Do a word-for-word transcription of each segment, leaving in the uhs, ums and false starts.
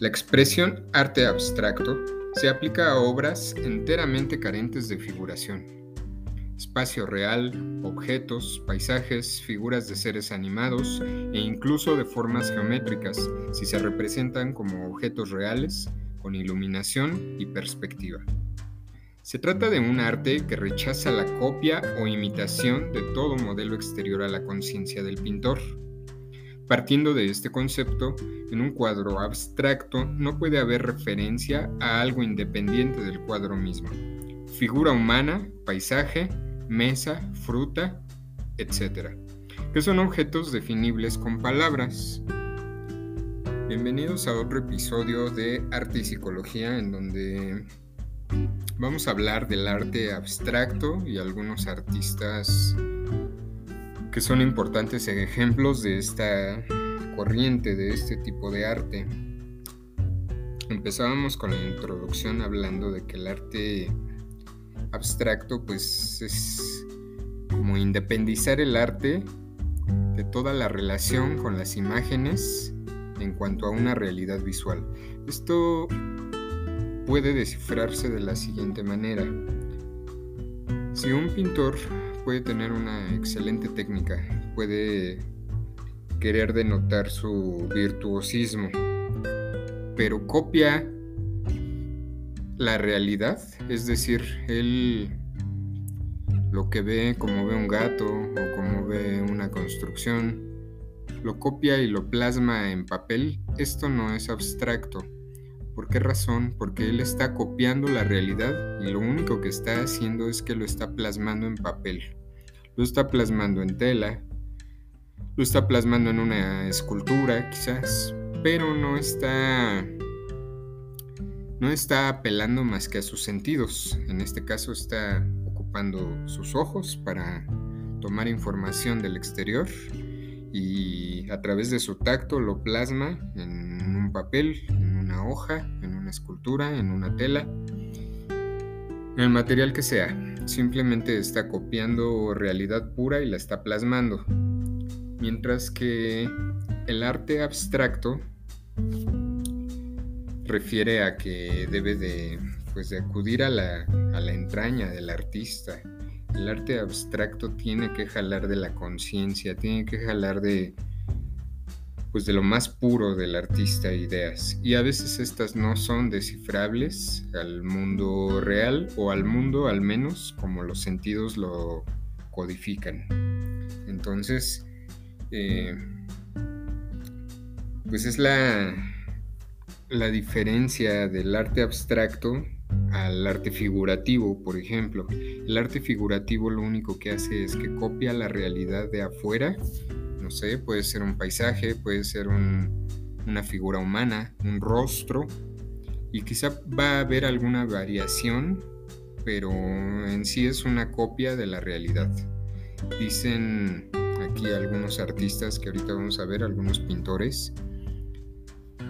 La expresión arte abstracto se aplica a obras enteramente carentes de figuración. Espacio real, objetos, paisajes, figuras de seres animados e incluso de formas geométricas, si se representan como objetos reales, con iluminación y perspectiva. Se trata de un arte que rechaza la copia o imitación de todo modelo exterior a la conciencia del pintor. Partiendo de este concepto, en un cuadro abstracto no puede haber referencia a algo independiente del cuadro mismo. Figura humana, paisaje, mesa, fruta, etcétera, que son objetos definibles con palabras. Bienvenidos a otro episodio de Arte y Psicología, en donde vamos a hablar del arte abstracto y algunos artistas que son importantes ejemplos de esta corriente, de este tipo de arte. Empezábamos con la introducción hablando de que el arte abstracto pues es como independizar el arte de toda la relación con las imágenes en cuanto a una realidad visual. Esto puede descifrarse de la siguiente manera. Si un pintor puede tener una excelente técnica, puede querer denotar su virtuosismo, pero copia la realidad, es decir, él lo que ve, como ve un gato o como ve una construcción, lo copia y lo plasma en papel, esto no es abstracto. ¿Por qué razón? Porque él está copiando la realidad y lo único que está haciendo es que lo está plasmando en papel. Lo está plasmando en tela, lo está plasmando en una escultura quizás, pero no está, no está apelando más que a sus sentidos. En este caso está ocupando sus ojos para tomar información del exterior y a través de su tacto lo plasma en un papel, una hoja, en una escultura, en una tela, en el material que sea. Simplemente está copiando realidad pura y la está plasmando. Mientras que el arte abstracto refiere a que debe de, pues, de acudir a la, a la entraña del artista. El arte abstracto tiene que jalar de la conciencia, tiene que jalar de pues de lo más puro del artista, ideas, y a veces estas no son descifrables al mundo real, o al mundo al menos como los sentidos lo codifican. Entonces eh, pues es la la diferencia del arte abstracto al arte figurativo, por ejemplo. El arte figurativo lo único que hace es que copia la realidad de afuera. No sé, puede ser un paisaje, puede ser un, una figura humana, un rostro, y quizá va a haber alguna variación, pero en sí es una copia de la realidad. Dicen aquí algunos artistas que ahorita vamos a ver, algunos pintores,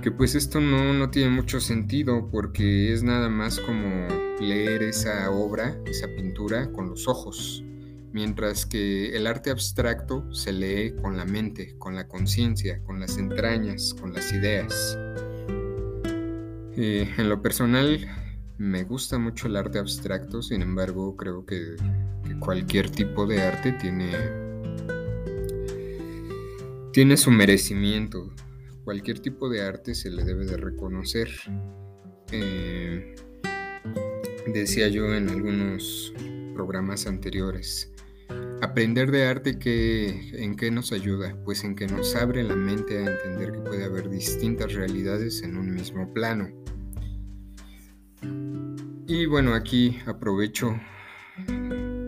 que pues esto no, no tiene mucho sentido porque es nada más como leer esa obra, esa pintura con los ojos. Mientras que el arte abstracto se lee con la mente, con la conciencia, con las entrañas, con las ideas. Eh, en lo personal me gusta mucho el arte abstracto, sin embargo creo que, que cualquier tipo de arte tiene, tiene su merecimiento. Cualquier tipo de arte se le debe de reconocer. Eh, decía yo en algunos programas anteriores, aprender de arte, que, ¿en qué nos ayuda? Pues en que nos abre la mente a entender que puede haber distintas realidades en un mismo plano. Y bueno, aquí aprovecho,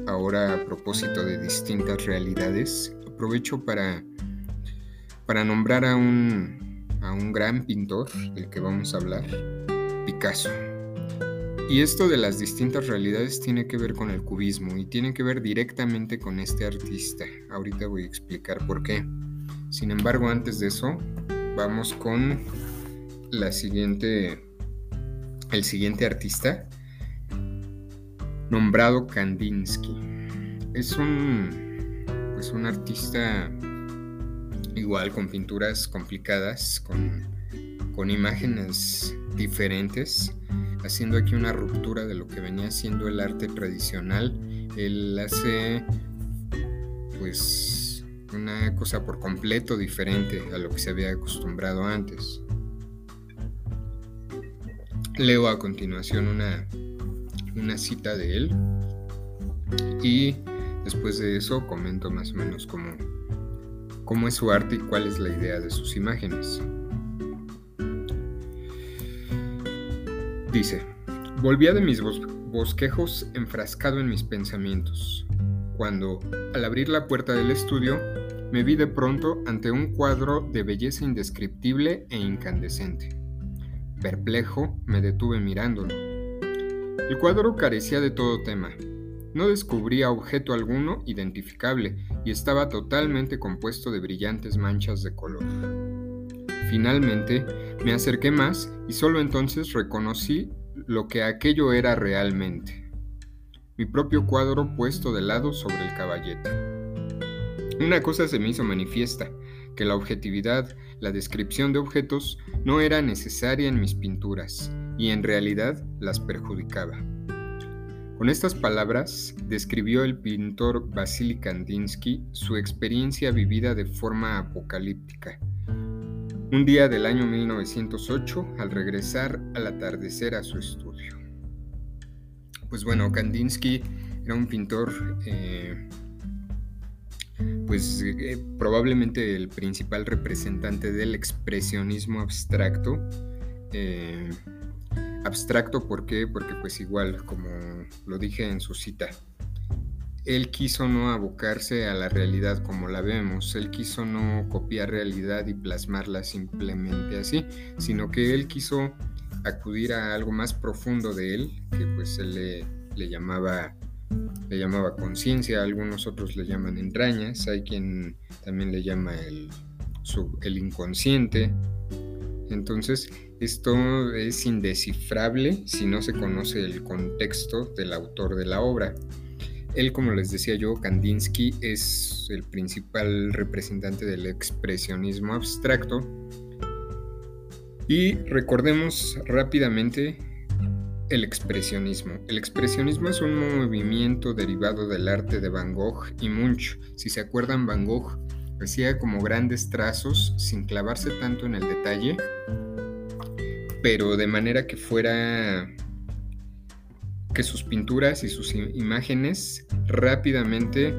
ahora a propósito de distintas realidades, aprovecho para, para nombrar a un, a un gran pintor del que vamos a hablar, Picasso. Y esto de las distintas realidades tiene que ver con el cubismo y tiene que ver directamente con este artista. Ahorita voy a explicar por qué. Sin embargo, antes de eso, vamos con la siguiente, el siguiente artista, nombrado Kandinsky. Es un, pues un artista igual, con pinturas complicadas, con... con imágenes diferentes, haciendo aquí una ruptura de lo que venía siendo el arte tradicional. Él hace pues una cosa por completo diferente a lo que se había acostumbrado antes. Leo a continuación una, una cita de él y después de eso comento más o menos cómo, cómo es su arte y cuál es la idea de sus imágenes. Dice: volvía de mis bosquejos enfrascado en mis pensamientos, cuando, al abrir la puerta del estudio, me vi de pronto ante un cuadro de belleza indescriptible e incandescente. Perplejo, me detuve mirándolo. El cuadro carecía de todo tema. No descubría objeto alguno identificable y estaba totalmente compuesto de brillantes manchas de color. Finalmente, me acerqué más y solo entonces reconocí lo que aquello era realmente. Mi propio cuadro puesto de lado sobre el caballete. Una cosa se me hizo manifiesta, que la objetividad, la descripción de objetos, no era necesaria en mis pinturas y en realidad las perjudicaba. Con estas palabras describió el pintor Vasily Kandinsky su experiencia vivida de forma apocalíptica. Un día del año mil novecientos ocho, al regresar al atardecer a su estudio. Pues bueno, Kandinsky era un pintor, eh, pues eh, probablemente el principal representante del expresionismo abstracto. Eh, abstracto, ¿por qué? Porque pues igual, como lo dije en su cita, él quiso no abocarse a la realidad como la vemos, él quiso no copiar realidad y plasmarla simplemente así, sino que él quiso acudir a algo más profundo de él, que pues él le, le llamaba, le llamaba conciencia, algunos otros le llaman entrañas, hay quien también le llama el, su, el inconsciente. Entonces, esto es indescifrable si no se conoce el contexto del autor de la obra. Él, como les decía yo, Kandinsky es el principal representante del expresionismo abstracto. Y recordemos rápidamente el expresionismo. El expresionismo es un movimiento derivado del arte de Van Gogh y Munch. Si se acuerdan, Van Gogh hacía como grandes trazos sin clavarse tanto en el detalle, pero de manera que fuera... que sus pinturas y sus imágenes rápidamente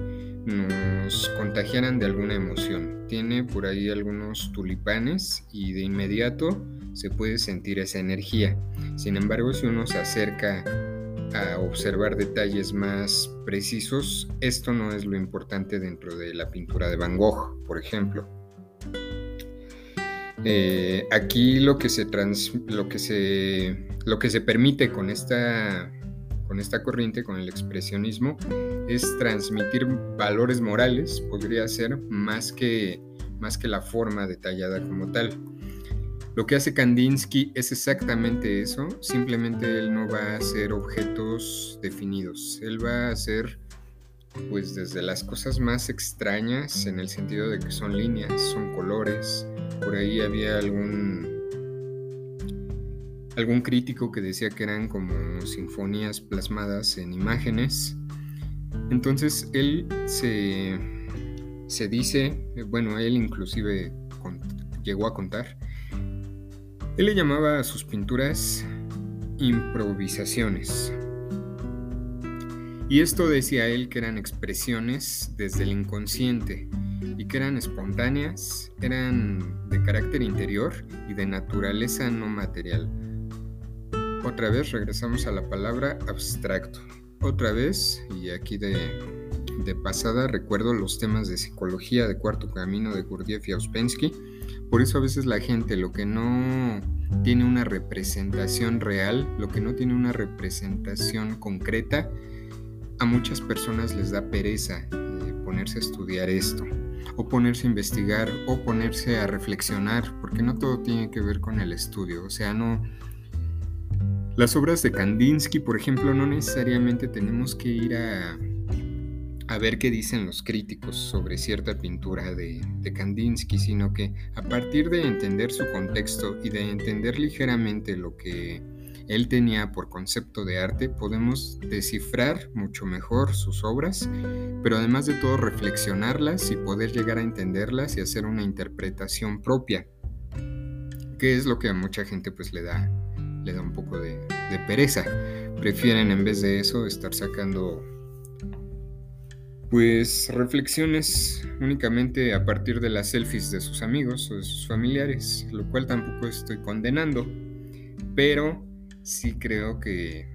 nos contagiaran de alguna emoción. Tiene por ahí algunos tulipanes y de inmediato se puede sentir esa energía. Sin embargo, si uno se acerca a observar detalles más precisos, esto no es lo importante dentro de la pintura de Van Gogh, por ejemplo. Eh, aquí lo que se trans, lo que se lo que se permite con esta con esta corriente, con el expresionismo, es transmitir valores morales, podría ser, más que, más que la forma detallada como tal. Lo que hace Kandinsky es exactamente eso, simplemente él no va a hacer objetos definidos, él va a hacer, pues, desde las cosas más extrañas, en el sentido de que son líneas, son colores. Por ahí había algún... algún crítico que decía que eran como sinfonías plasmadas en imágenes. Entonces él se, se dice, bueno, él inclusive cont, llegó a contar, él le llamaba a sus pinturas improvisaciones. Y esto decía él que eran expresiones desde el inconsciente y que eran espontáneas, eran de carácter interior y de naturaleza no material. Otra vez regresamos a la palabra abstracto. Otra vez, y aquí de, de pasada recuerdo los temas de psicología de Cuarto Camino de Gurdjieff y Ouspensky. Por eso a veces la gente, lo que no tiene una representación real, lo que no tiene una representación concreta, a muchas personas les da pereza eh, ponerse a estudiar esto, o ponerse a investigar, o ponerse a reflexionar, porque no todo tiene que ver con el estudio. O sea, no... Las obras de Kandinsky, por ejemplo, no necesariamente tenemos que ir a, a ver qué dicen los críticos sobre cierta pintura de, de Kandinsky, sino que a partir de entender su contexto y de entender ligeramente lo que él tenía por concepto de arte, podemos descifrar mucho mejor sus obras, pero además de todo reflexionarlas y poder llegar a entenderlas y hacer una interpretación propia, que es lo que a mucha gente pues le da, le da un poco de, de pereza. Prefieren en vez de eso estar sacando pues reflexiones únicamente a partir de las selfies de sus amigos o de sus familiares, lo cual tampoco estoy condenando, pero sí creo que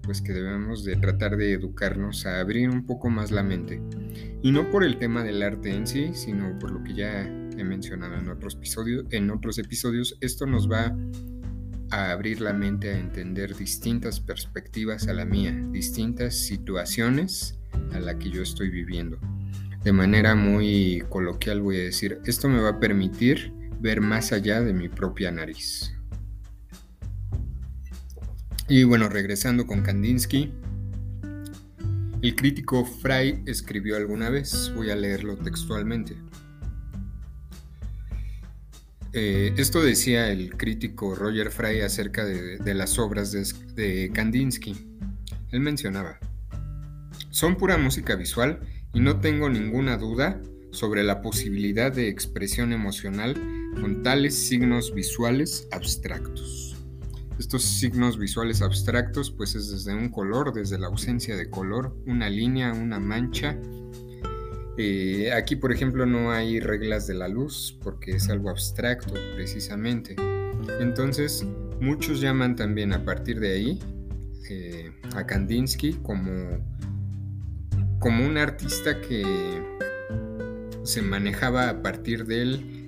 pues que debemos de tratar de educarnos a abrir un poco más la mente, y no por el tema del arte en sí, sino por lo que ya he mencionado en otros episodios, en otros episodios esto nos va a abrir la mente a entender distintas perspectivas a la mía, distintas situaciones a la que yo estoy viviendo. De manera muy coloquial voy a decir, esto me va a permitir ver más allá de mi propia nariz. Y bueno, regresando con Kandinsky, el crítico Fry escribió alguna vez, voy a leerlo textualmente. Eh, esto decía el crítico Roger Fry acerca de, de las obras de, de Kandinsky. Él mencionaba, son pura música visual y no tengo ninguna duda sobre la posibilidad de expresión emocional con tales signos visuales abstractos. Estos signos visuales abstractos, pues es desde un color, desde la ausencia de color, una línea, una mancha. Eh, aquí, por ejemplo, no hay reglas de la luz, porque es algo abstracto, precisamente. Entonces, muchos llaman también a partir de ahí eh, a Kandinsky como, como un artista que se manejaba a partir del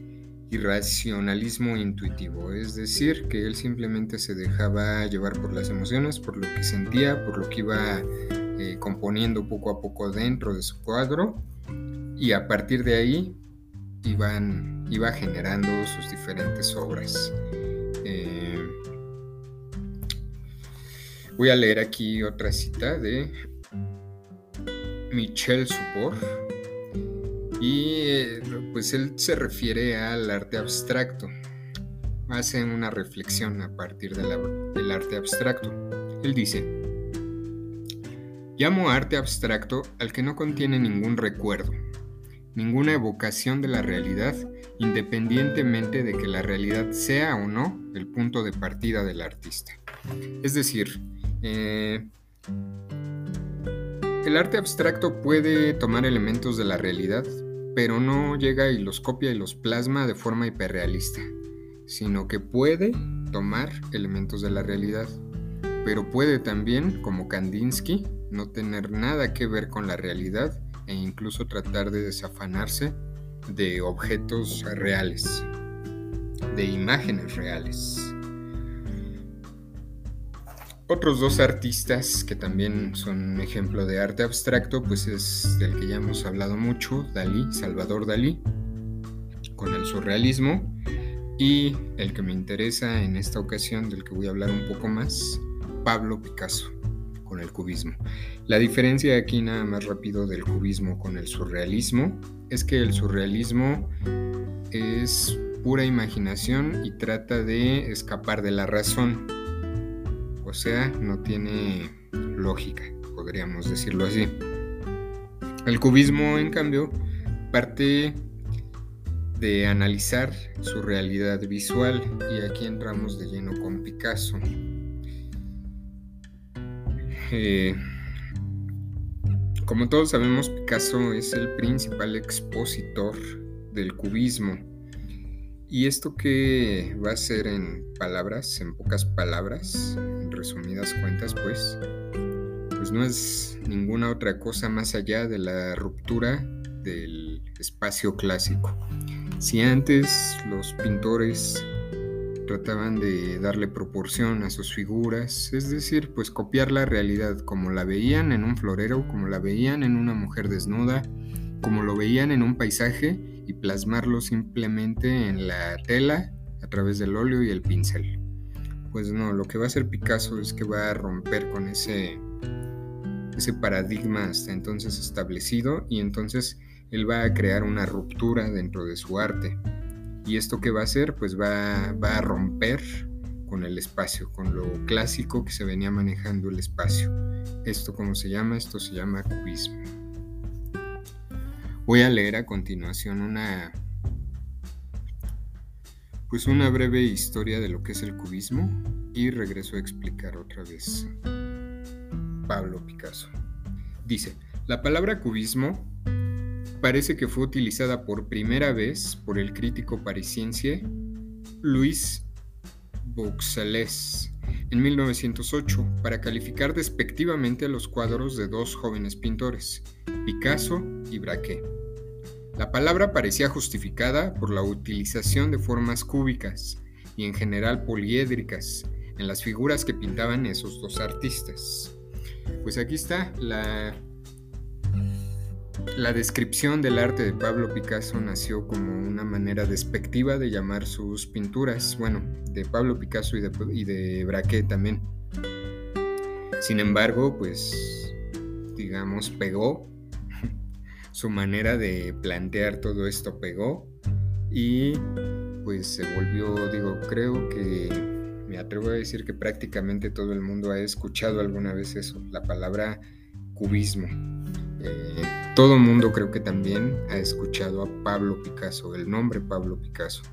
irracionalismo intuitivo, es decir, que él simplemente se dejaba llevar por las emociones, por lo que sentía, por lo que iba eh, componiendo poco a poco dentro de su cuadro, y a partir de ahí iban, iba generando sus diferentes obras. Eh, voy a leer aquí otra cita de Michel Seuphor. Y pues él se refiere al arte abstracto, hace una reflexión a partir de la, del arte abstracto. Él dice, llamo arte abstracto al que no contiene ningún recuerdo, ninguna evocación de la realidad, independientemente de que la realidad sea o no el punto de partida del artista. Es decir, eh, el arte abstracto puede tomar elementos de la realidad, pero no llega y los copia y los plasma de forma hiperrealista, sino que puede tomar elementos de la realidad, pero puede también, como Kandinsky, no tener nada que ver con la realidad e incluso tratar de desafanarse de objetos reales, de imágenes reales. Otros dos artistas que también son un ejemplo de arte abstracto, pues es del que ya hemos hablado mucho, Dalí, Salvador Dalí, con el surrealismo, y el que me interesa en esta ocasión, del que voy a hablar un poco más, Pablo Picasso, con el cubismo. La diferencia aquí nada más rápido del cubismo con el surrealismo es que el surrealismo es pura imaginación y trata de escapar de la razón. O sea, no tiene lógica, podríamos decirlo así. El cubismo, en cambio, parte de analizar su realidad visual, y aquí entramos de lleno con Picasso. Eh, como todos sabemos, Picasso es el principal expositor del cubismo. ¿Y esto qué va a ser en palabras, en pocas palabras? Resumidas cuentas, pues, pues no es ninguna otra cosa más allá de la ruptura del espacio clásico. Si antes los pintores trataban de darle proporción a sus figuras, es decir, pues copiar la realidad como la veían en un florero, como la veían en una mujer desnuda, como lo veían en un paisaje, y plasmarlo simplemente en la tela a través del óleo y el pincel. Pues no, lo que va a hacer Picasso es que va a romper con ese ese paradigma hasta entonces establecido, y entonces él va a crear una ruptura dentro de su arte. ¿Y esto qué va a hacer? Pues va, va a romper con el espacio, con lo clásico que se venía manejando el espacio. ¿Esto cómo se llama? Esto se llama cubismo. Voy a leer a continuación una... pues una breve historia de lo que es el cubismo y regreso a explicar otra vez Pablo Picasso. Dice: la palabra cubismo parece que fue utilizada por primera vez por el crítico parisiense Louis Vauxcelles en mil novecientos ocho para calificar despectivamente los cuadros de dos jóvenes pintores, Picasso y Braque. La palabra parecía justificada por la utilización de formas cúbicas y en general poliédricas en las figuras que pintaban esos dos artistas. Pues aquí está la, la descripción del arte de Pablo Picasso. Nació como una manera despectiva de llamar sus pinturas, bueno, de Pablo Picasso y de, y de Braque también. Sin embargo, pues, digamos, pegó. Su manera de plantear todo esto pegó y pues se volvió, digo, creo que me atrevo a decir que prácticamente todo el mundo ha escuchado alguna vez eso, la palabra cubismo. Eh, todo mundo creo que también ha escuchado a Pablo Picasso, el nombre Pablo Picasso.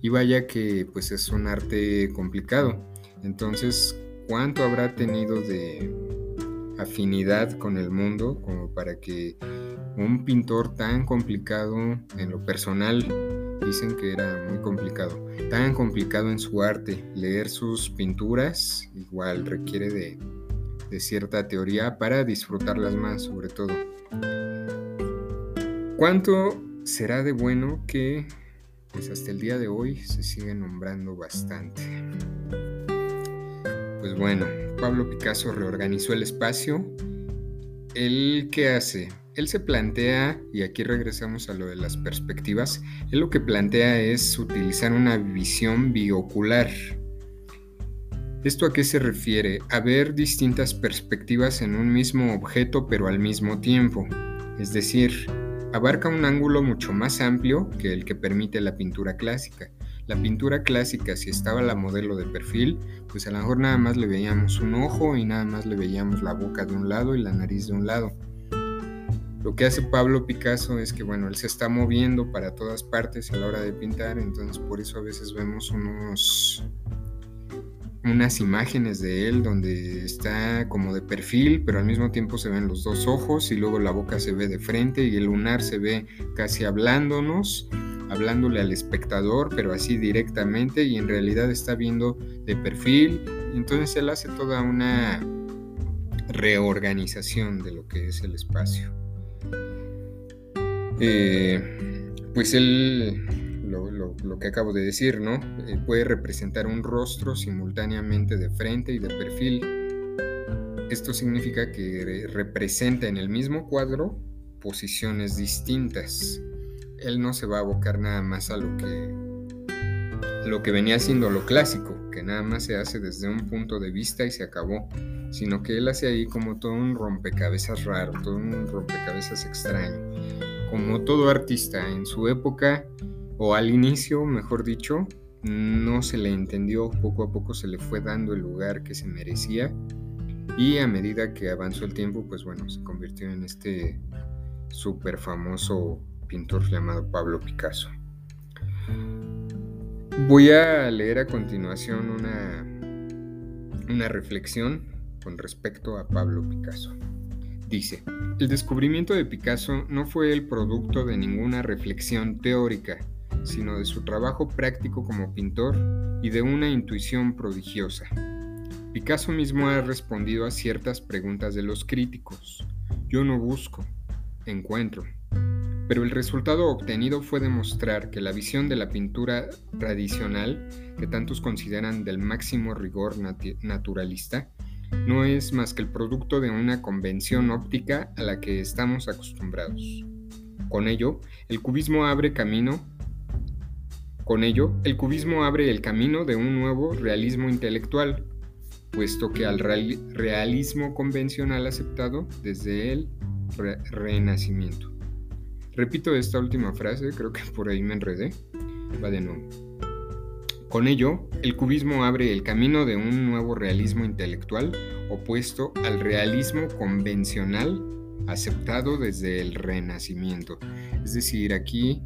Y vaya que pues es un arte complicado. Entonces, ¿cuánto habrá tenido de afinidad con el mundo como para que un pintor tan complicado en lo personal, dicen que era muy complicado, tan complicado en su arte, leer sus pinturas igual requiere de, de cierta teoría para disfrutarlas más, sobre todo? ¿Cuánto será de bueno que pues hasta el día de hoy se sigue nombrando bastante? Pues bueno, Pablo Picasso reorganizó el espacio. ¿Él qué hace? Él se plantea, y aquí regresamos a lo de las perspectivas, él lo que plantea es utilizar una visión biocular. ¿Esto a qué se refiere? A ver distintas perspectivas en un mismo objeto pero al mismo tiempo. Es decir, abarca un ángulo mucho más amplio que el que permite la pintura clásica. La pintura clásica, si estaba la modelo de perfil, pues a lo mejor nada más le veíamos un ojo y nada más le veíamos la boca de un lado y la nariz de un lado. Lo que hace Pablo Picasso es que, bueno, él se está moviendo para todas partes a la hora de pintar, entonces por eso a veces vemos unos, unas imágenes de él donde está como de perfil, pero al mismo tiempo se ven los dos ojos y luego la boca se ve de frente y el lunar se ve casi hablándonos, hablándole al espectador, pero así directamente, y en realidad está viendo de perfil. Entonces él hace toda una reorganización de lo que es el espacio. Eh, pues él, lo, lo, lo que acabo de decir, ¿no? Eh, puede representar un rostro simultáneamente de frente y de perfil. Esto significa que re- representa en el mismo cuadro posiciones distintas. Él no se va a abocar nada más a lo que, lo que venía siendo lo clásico, que nada más se hace desde un punto de vista y se acabó, sino que él hace ahí como todo un rompecabezas raro, todo un rompecabezas extraño. Como todo artista en su época, o al inicio, mejor dicho, no se le entendió, poco a poco se le fue dando el lugar que se merecía, y a medida que avanzó el tiempo, pues bueno, se convirtió en este súper famoso pintor llamado Pablo Picasso. Voy a leer a continuación una, una reflexión con respecto a Pablo Picasso. Dice: el descubrimiento de Picasso no fue el producto de ninguna reflexión teórica, sino de su trabajo práctico como pintor y de una intuición prodigiosa. Picasso mismo ha respondido a ciertas preguntas de los críticos. Yo no busco, encuentro. Pero el resultado obtenido fue demostrar que la visión de la pintura tradicional, que tantos consideran del máximo rigor nat- naturalista, no es más que el producto de una convención óptica a la que estamos acostumbrados. Con ello, el cubismo abre camino. Con ello, el cubismo abre el camino de un nuevo realismo intelectual. puesto que al realismo convencional aceptado desde el re- Renacimiento. Repito esta última frase, creo que por ahí me enredé, va de nuevo. Con ello, el cubismo abre el camino de un nuevo realismo intelectual opuesto al realismo convencional aceptado desde el Renacimiento. Es decir, aquí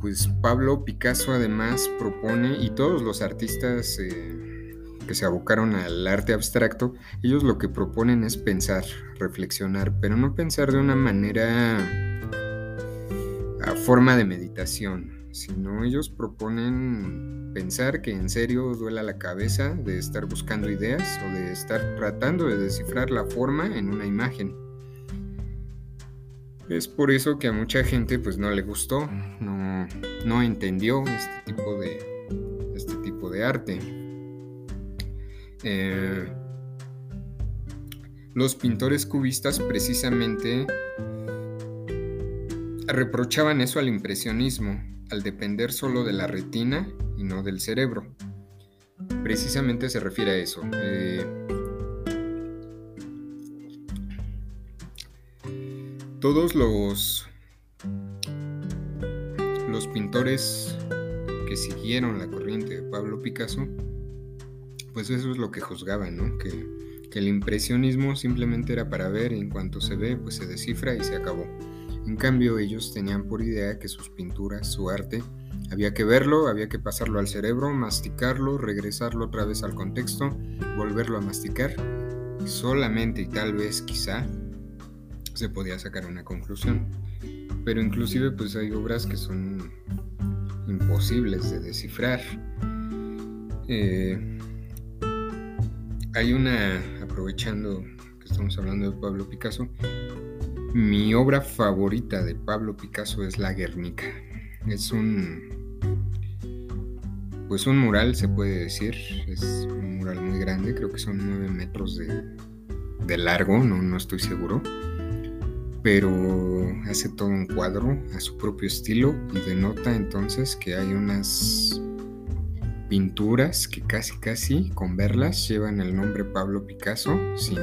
pues Pablo Picasso además propone, y todos los artistas eh, que se abocaron al arte abstracto, ellos lo que proponen es pensar, reflexionar, pero no pensar de una manera a forma de meditación, sino ellos proponen pensar que en serio duela la cabeza de estar buscando ideas o de estar tratando de descifrar la forma en una imagen. Es por eso que a mucha gente pues no le gustó, no, no entendió este tipo de, este tipo de arte. Eh, los pintores cubistas precisamente reprochaban eso al impresionismo, al depender solo de la retina y no del cerebro. Precisamente se refiere a eso. Eh, todos los, los pintores que siguieron la corriente de Pablo Picasso, pues eso es lo que juzgaban, ¿no? Que, que el impresionismo simplemente era para ver, y en cuanto se ve, pues se descifra y se acabó. En cambio, ellos tenían por idea que sus pinturas, su arte, había que verlo, había que pasarlo al cerebro, masticarlo, regresarlo otra vez al contexto, volverlo a masticar, y solamente y tal vez quizá se podía sacar una conclusión. Pero inclusive pues hay obras que son imposibles de descifrar. Eh, hay una, aprovechando que estamos hablando de Pablo Picasso, mi obra favorita de Pablo Picasso es La Guernica. Es un, pues un mural, se puede decir. Es un mural muy grande, creo que son nueve metros de, de largo, no, no estoy seguro. Pero hace todo un cuadro a su propio estilo y denota entonces que hay unas pinturas que casi casi con verlas llevan el nombre Pablo Picasso sin...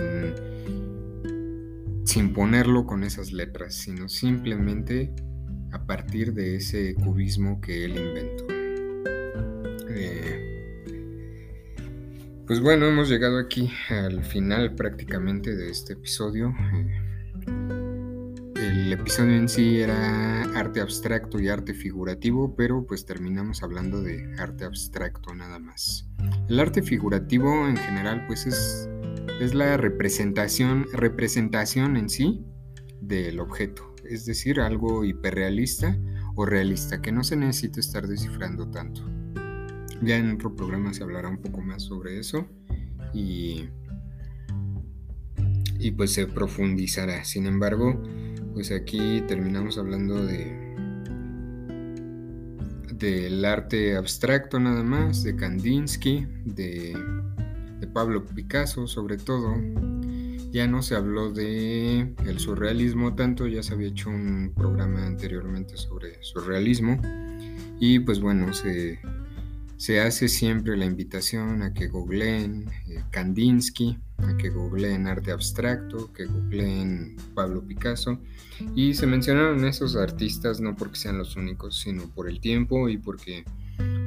sin ponerlo con esas letras, sino simplemente a partir de ese cubismo que él inventó. Eh, pues bueno, hemos llegado aquí al final prácticamente de este episodio. Eh, el episodio en sí era arte abstracto y arte figurativo, pero pues terminamos hablando de arte abstracto nada más. El arte figurativo en general pues es... es la representación, representación en sí del objeto, es decir, algo hiperrealista o realista, que no se necesita estar descifrando tanto. Ya en otro programa se hablará un poco más sobre eso y, y pues se profundizará. Sin embargo, pues aquí terminamos hablando de del arte abstracto nada más, de Kandinsky, de... de Pablo Picasso sobre todo. Ya no se habló de el surrealismo tanto, ya se había hecho un programa anteriormente sobre surrealismo, y pues bueno, se, se hace siempre la invitación a que googleen eh, Kandinsky, a que googleen arte abstracto, que googleen Pablo Picasso, y se mencionaron esos artistas no porque sean los únicos, sino por el tiempo y porque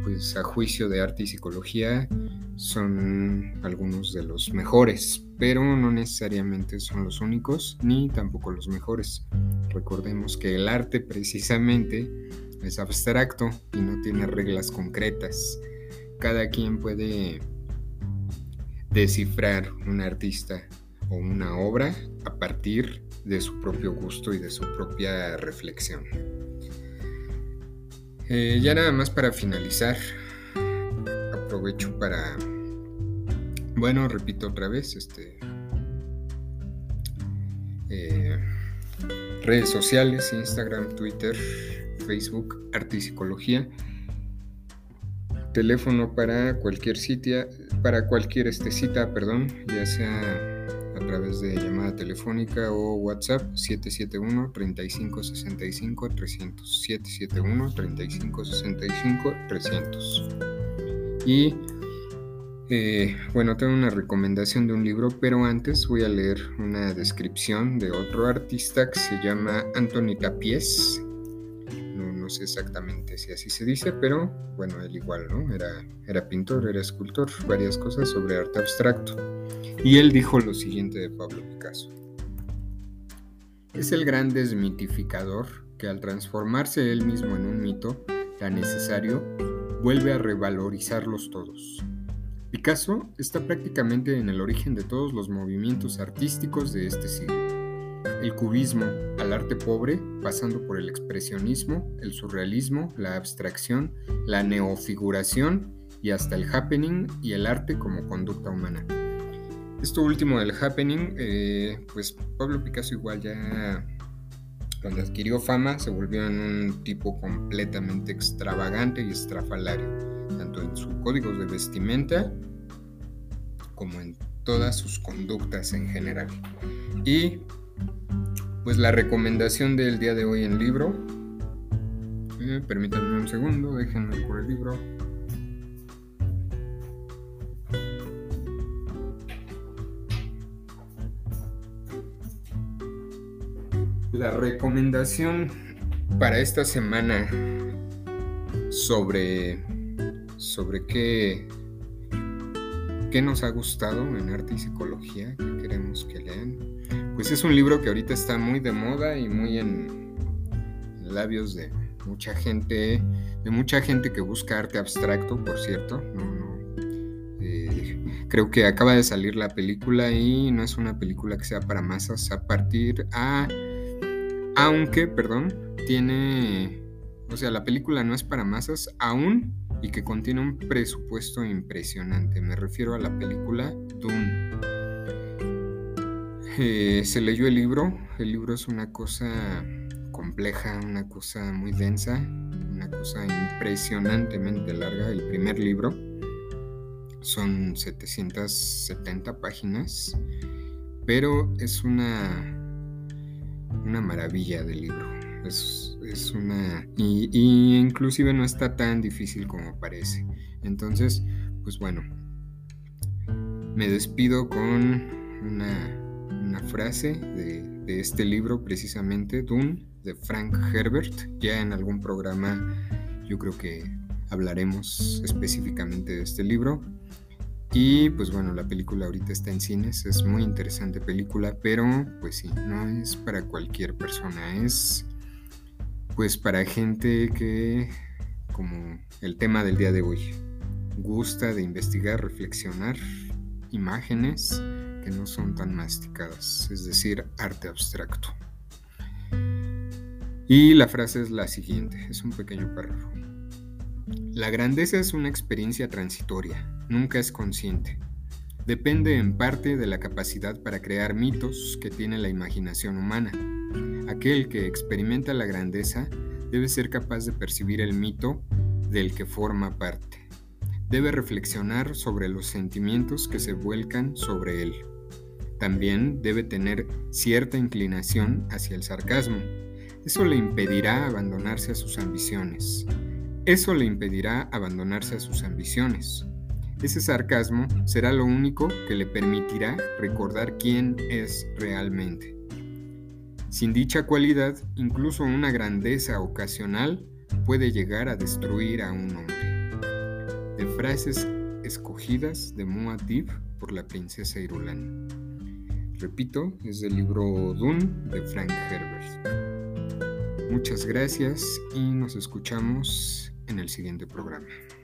pues a juicio de arte y psicología son algunos de los mejores, pero no necesariamente son los únicos ni tampoco los mejores. Recordemos que el arte precisamente es abstracto y no tiene reglas concretas. Cada quien puede descifrar un artista o una obra a partir de su propio gusto y de su propia reflexión. Eh, ya nada más para finalizar, aprovecho para, bueno, repito otra vez, este, eh, redes sociales, Instagram, Twitter, Facebook, Arte y Psicología, teléfono para cualquier cita, para cualquier este, cita, perdón, ya sea a través de llamada telefónica o WhatsApp, siete siete uno, tres cinco seis cinco, trescientos, siete siete uno, tres cinco seis cinco, trescientos. Y Eh, bueno, tengo una recomendación de un libro, pero antes voy a leer una descripción de otro artista que se llama Antoni Tàpies. No, no sé exactamente si así se dice, pero bueno, él igual, ¿no? Era, era pintor, era escultor, varias cosas sobre arte abstracto. Y él dijo lo siguiente de Pablo Picasso: es el gran desmitificador que, al transformarse él mismo en un mito tan necesario, vuelve a revalorizarlos todos. Picasso está prácticamente en el origen de todos los movimientos artísticos de este siglo. El cubismo al arte pobre, pasando por el expresionismo, el surrealismo, la abstracción, la neofiguración y hasta el happening y el arte como conducta humana. Esto último del happening, eh, pues Pablo Picasso igual ya cuando adquirió fama se volvió en un tipo completamente extravagante y estrafalario, tanto en sus códigos de vestimenta como en todas sus conductas en general. Y pues la recomendación del día de hoy en libro, eh, permítanme un segundo, déjenme por el libro. La recomendación para esta semana sobre sobre qué, qué nos ha gustado en arte y psicología, que queremos que lean, pues es un libro que ahorita está muy de moda y muy en labios de mucha gente, de mucha gente que busca arte abstracto, por cierto. No, no, eh, creo que acaba de salir la película y no es una película que sea para masas a partir a... Aunque, perdón, tiene... O sea, la película no es para masas aún y que contiene un presupuesto impresionante. Me refiero a la película Dune. Eh, se leyó el libro. El libro es una cosa compleja, una cosa muy densa, una cosa impresionantemente larga. El primer libro son setecientas setenta páginas, pero es una, una maravilla de libro. Es, es una... Y, y inclusive no está tan difícil como parece. Entonces, pues bueno, me despido con una, una frase de, de este libro precisamente, Dune, de Frank Herbert. Ya en algún programa yo creo que hablaremos específicamente de este libro. Y pues bueno, la película ahorita está en cines, es muy interesante película, pero pues sí, no es para cualquier persona, es... pues para gente que, como el tema del día de hoy, gusta de investigar, reflexionar imágenes que no son tan masticadas, es decir, arte abstracto. Y la frase es la siguiente, es un pequeño párrafo. La grandeza es una experiencia transitoria, nunca es consciente. Depende en parte de la capacidad para crear mitos que tiene la imaginación humana. Aquel que experimenta la grandeza debe ser capaz de percibir el mito del que forma parte. Debe reflexionar sobre los sentimientos que se vuelcan sobre él. También debe tener cierta inclinación hacia el sarcasmo. Eso le impedirá abandonarse a sus ambiciones. Eso le impedirá abandonarse a sus ambiciones. Ese sarcasmo será lo único que le permitirá recordar quién es realmente. Sin dicha cualidad, incluso una grandeza ocasional puede llegar a destruir a un hombre. De frases escogidas de Muad'Dib por la princesa Irulan. Repito, es del libro Dune de Frank Herbert. Muchas gracias y nos escuchamos en el siguiente programa.